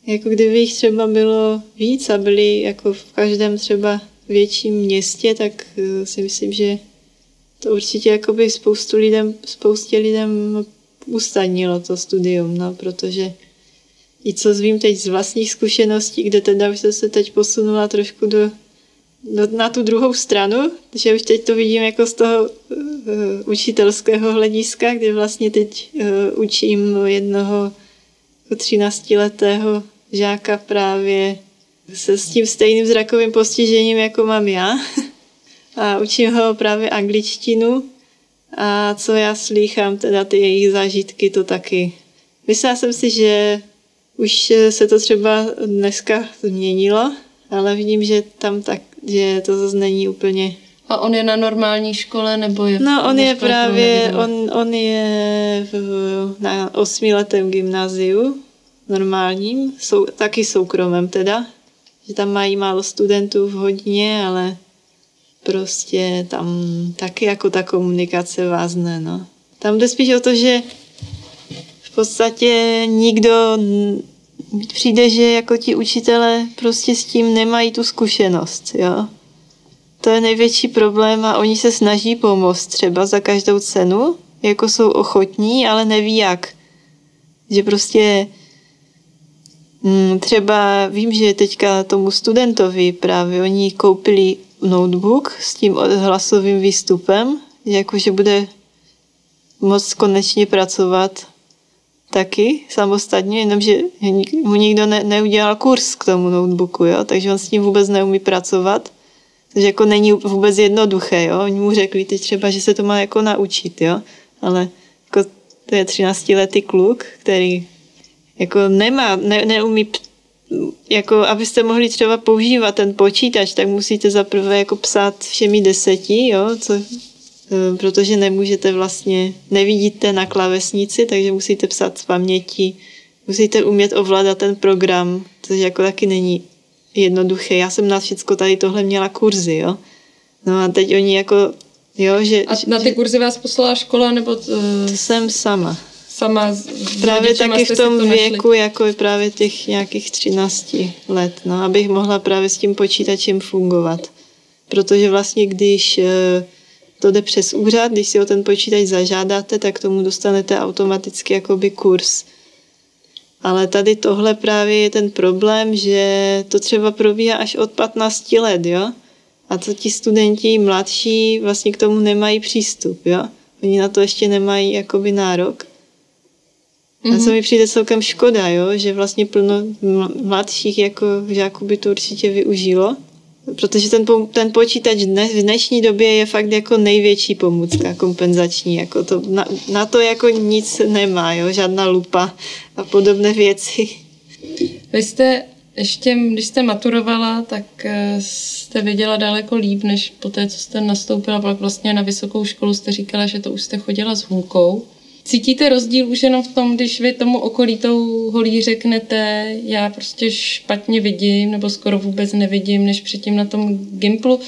jako kdyby jich třeba bylo víc a byly jako v každém třeba větším městě, tak si myslím, že to určitě jakoby spoustě lidem usnadnilo to studium, no, protože i co zvím teď z vlastních zkušeností, kde teda už jsem se teď posunula trošku do na tu druhou stranu, že už teď to vidím jako z toho učitelského hlediska, kdy vlastně teď učím jednoho 13-letého žáka právě se s tím stejným zrakovým postižením, jako mám já. A učím ho právě angličtinu a co já slýchám, teda ty jejich zážitky, to taky. Myslela jsem si, že už se to třeba dneska změnilo, ale vidím, že tam tak, že to zase není úplně... A on je na normální škole, nebo je... No, on je právě, on je na 8letém gymnáziu, normálním, taky soukromém teda, že tam mají málo studentů v hodině, ale prostě tam taky jako ta komunikace vázne, no. Tam jde spíš o to, že v podstatě nikdo... Přijde, že jako ti učitelé prostě s tím nemají tu zkušenost, jo. To je největší problém a oni se snaží pomoct třeba za každou cenu, jako jsou ochotní, ale neví jak. Že prostě třeba vím, že teďka tomu studentovi právě oni koupili notebook s tím hlasovým výstupem, jakože bude moct konečně pracovat taky samostatně, jenomže mu nikdo neudělal kurz k tomu notebooku, jo? Takže on s tím vůbec neumí pracovat. Takže jako není vůbec jednoduché, jo? Oni mu řekli teď třeba, že se to má jako naučit, jo? Ale jako to je 13-letý kluk, který jako neumí, jako abyste mohli třeba používat ten počítač, tak musíte zaprvé jako psát všemi 10, jo? Protože nemůžete vlastně, nevidíte na klávesnici, takže musíte psát z paměti, musíte umět ovládat ten program, což jako taky není jednoduché. Já jsem na všecko tady tohle měla kurzy, jo. No a teď oni jako, jo, že... A na ty kurzy vás poslala škola, nebo... To jsem sama. Sama právě taky v tom věku, jako právě těch nějakých 13 let, no, abych mohla právě s tím počítačem fungovat. Protože vlastně, když... To jde přes úřad, když si o ten počítač zažádáte, tak tomu dostanete automaticky jakoby kurz. Ale tady tohle právě je ten problém, že to třeba probíhá až od 15 let, jo? A to ti studenti mladší vlastně k tomu nemají přístup, jo? Oni na to ještě nemají jakoby nárok. A co mi přijde celkem škoda, jo? Že vlastně plno mladších jako žáků by to určitě využilo. Protože ten počítač v dnešní době je fakt jako největší pomůcka kompenzační. Jako to, na to jako nic nemá, jo? Žádná lupa a podobné věci. Vy jste ještě, když jste maturovala, tak jste věděla daleko líp, než po té, co jste nastoupila. Pak vlastně na vysokou školu jste říkala, že to už jste chodila s hulkou. Cítíte rozdíl už jenom v tom, když vy tomu okolí tou holí řeknete, já prostě špatně vidím nebo skoro vůbec nevidím, než předtím na tom gymplu.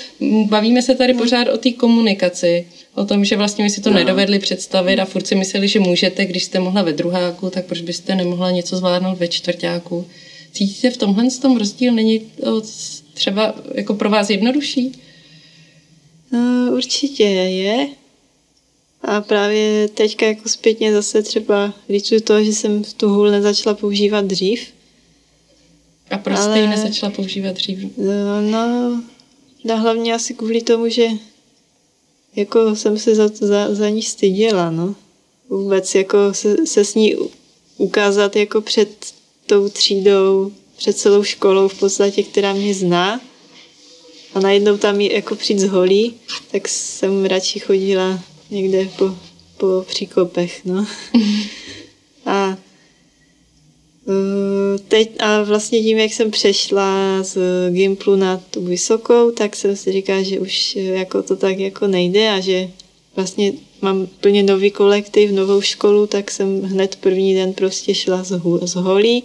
Bavíme se tady pořád o té komunikaci, o tom, že vlastně my si to nedovedli představit a furt si mysleli, že můžete, když jste mohla ve druháku, tak proč byste nemohla něco zvládnout ve čtvrťáku. Cítíte v tomhle tom rozdíl? Není to třeba jako pro vás jednodušší? No, určitě je. A právě teďka jako zpětně zase třeba líčuji to, že jsem tu hůl nezačala používat dřív. A proč jste ji nezačala používat dřív? No, hlavně asi kvůli tomu, že jako jsem se za ní styděla, no. Vůbec jako se s ní ukázat jako před tou třídou, před celou školou v podstatě, která mě zná. A najednou tam jako přijít z holí, tak jsem radši chodila někde po příkopech, no. A teď a vlastně tím, jak jsem přešla z gymplu na tu vysokou, tak jsem si říkala, že už jako to tak jako nejde a že vlastně mám plně nový kolektiv, novou školu, tak jsem hned první den prostě šla z holí,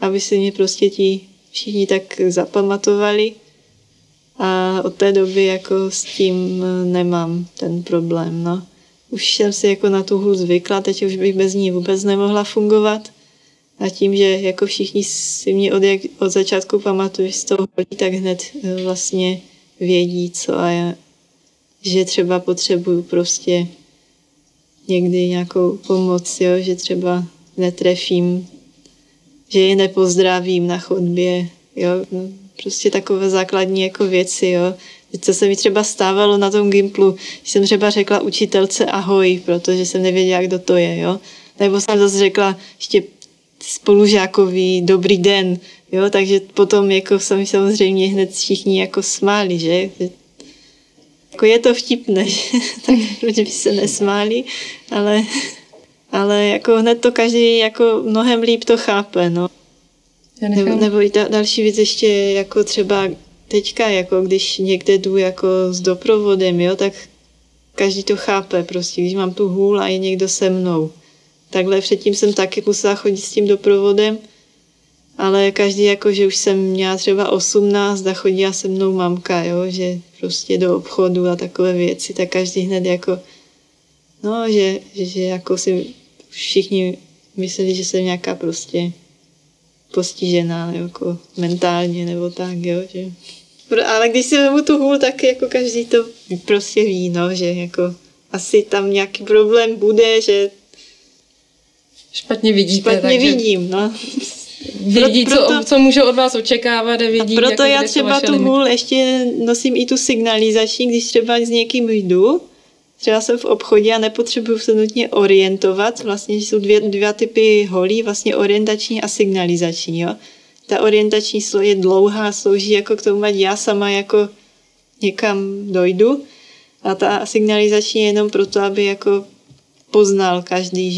aby se mě prostě ti všichni tak zapamatovali. A od té doby jako s tím nemám ten problém, no. Už jsem si jako na tu hůl zvykla, teď už bych bez ní vůbec nemohla fungovat. A tím, že jako všichni si mě od začátku pamatují z toho holí, tak hned vlastně vědí, co a já, že třeba potřebuju prostě někdy nějakou pomoc, jo, že třeba netrefím, že je nepozdravím na chodbě, jo, no. prostě takové základní jako věci, jo. Co se mi třeba stávalo na tom Gimplu, když jsem třeba řekla učitelce ahoj, protože jsem nevěděla, kdo to je, jo. Nebo jsem zase řekla ještě spolužákovi dobrý den, jo, takže potom jako samozřejmě hned všichni jako smáli, že? Jako je to vtipné, že? Tak lidi by se nesmáli, ale jako hned to každý jako mnohem líp to chápe, no. Nebo i další věc ještě jako třeba teďka, jako když někde jdu jako s doprovodem, jo, tak každý to chápe prostě, když mám tu hůl a je někdo se mnou. Takhle předtím jsem taky musela chodit s tím doprovodem, ale každý jako, že už jsem měla třeba 18 a chodila se mnou mamka, jo, že prostě do obchodu a takové věci, tak každý hned jako, no, že jako si všichni mysleli, že jsem nějaká prostě postižená, jako mentálně nebo tak, jo, že. Ale když si vemu tu hůl, tak jako každý to prostě ví, no, že jako asi tam nějaký problém bude, že špatně vidíte. Špatně vidím, no. Vědí, co může od vás očekávat a vidí, a proto já třeba tu hůl ještě nosím i tu signalizační, když třeba s někým jdu, třeba jsem v obchodě a nepotřebuju se nutně orientovat, vlastně jsou dva typy holí, vlastně orientační a signalizační, jo. Ta orientační je dlouhá, slouží jako k tomu, ať já sama jako někam dojdu, a ta signalizační je jenom proto, aby jako poznal každý,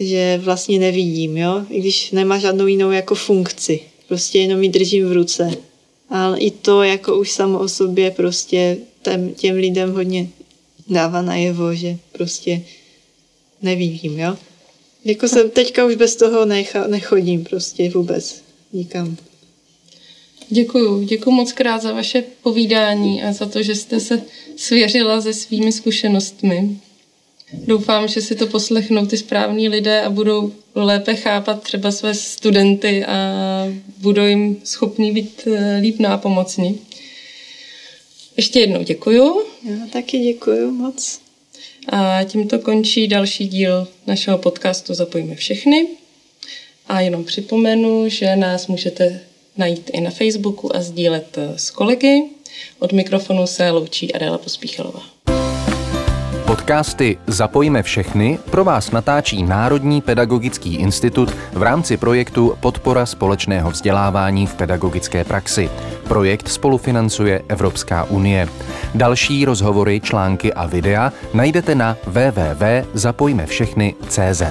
že vlastně nevidím, jo, i když nemá žádnou jinou jako funkci, prostě jenom ji držím v ruce. Ale i to jako už samo o sobě prostě těm lidem hodně dává najevo, že prostě nevidím, jo. Jako jsem teďka už bez toho nechodím prostě vůbec nikam. Děkuju moc krát za vaše povídání a za to, že jste se svěřila se svými zkušenostmi. Doufám, že si to poslechnou ty správní lidé a budou lépe chápat třeba své studenty a budou jim schopní být líp nápomocní. Ještě jednou děkuju. Já taky děkuju moc. A tímto končí další díl našeho podcastu Zapojíme všechny. A jenom připomenu, že nás můžete najít i na Facebooku a sdílet s kolegy. Od mikrofonu se loučí Adela Pospíchalová. Podcasty Zapojíme všechny pro vás natáčí Národní pedagogický institut v rámci projektu Podpora společného vzdělávání v pedagogické praxi. Projekt spolufinancuje Evropská unie. Další rozhovory, články a videa najdete na www.zapojimevšechny.cz.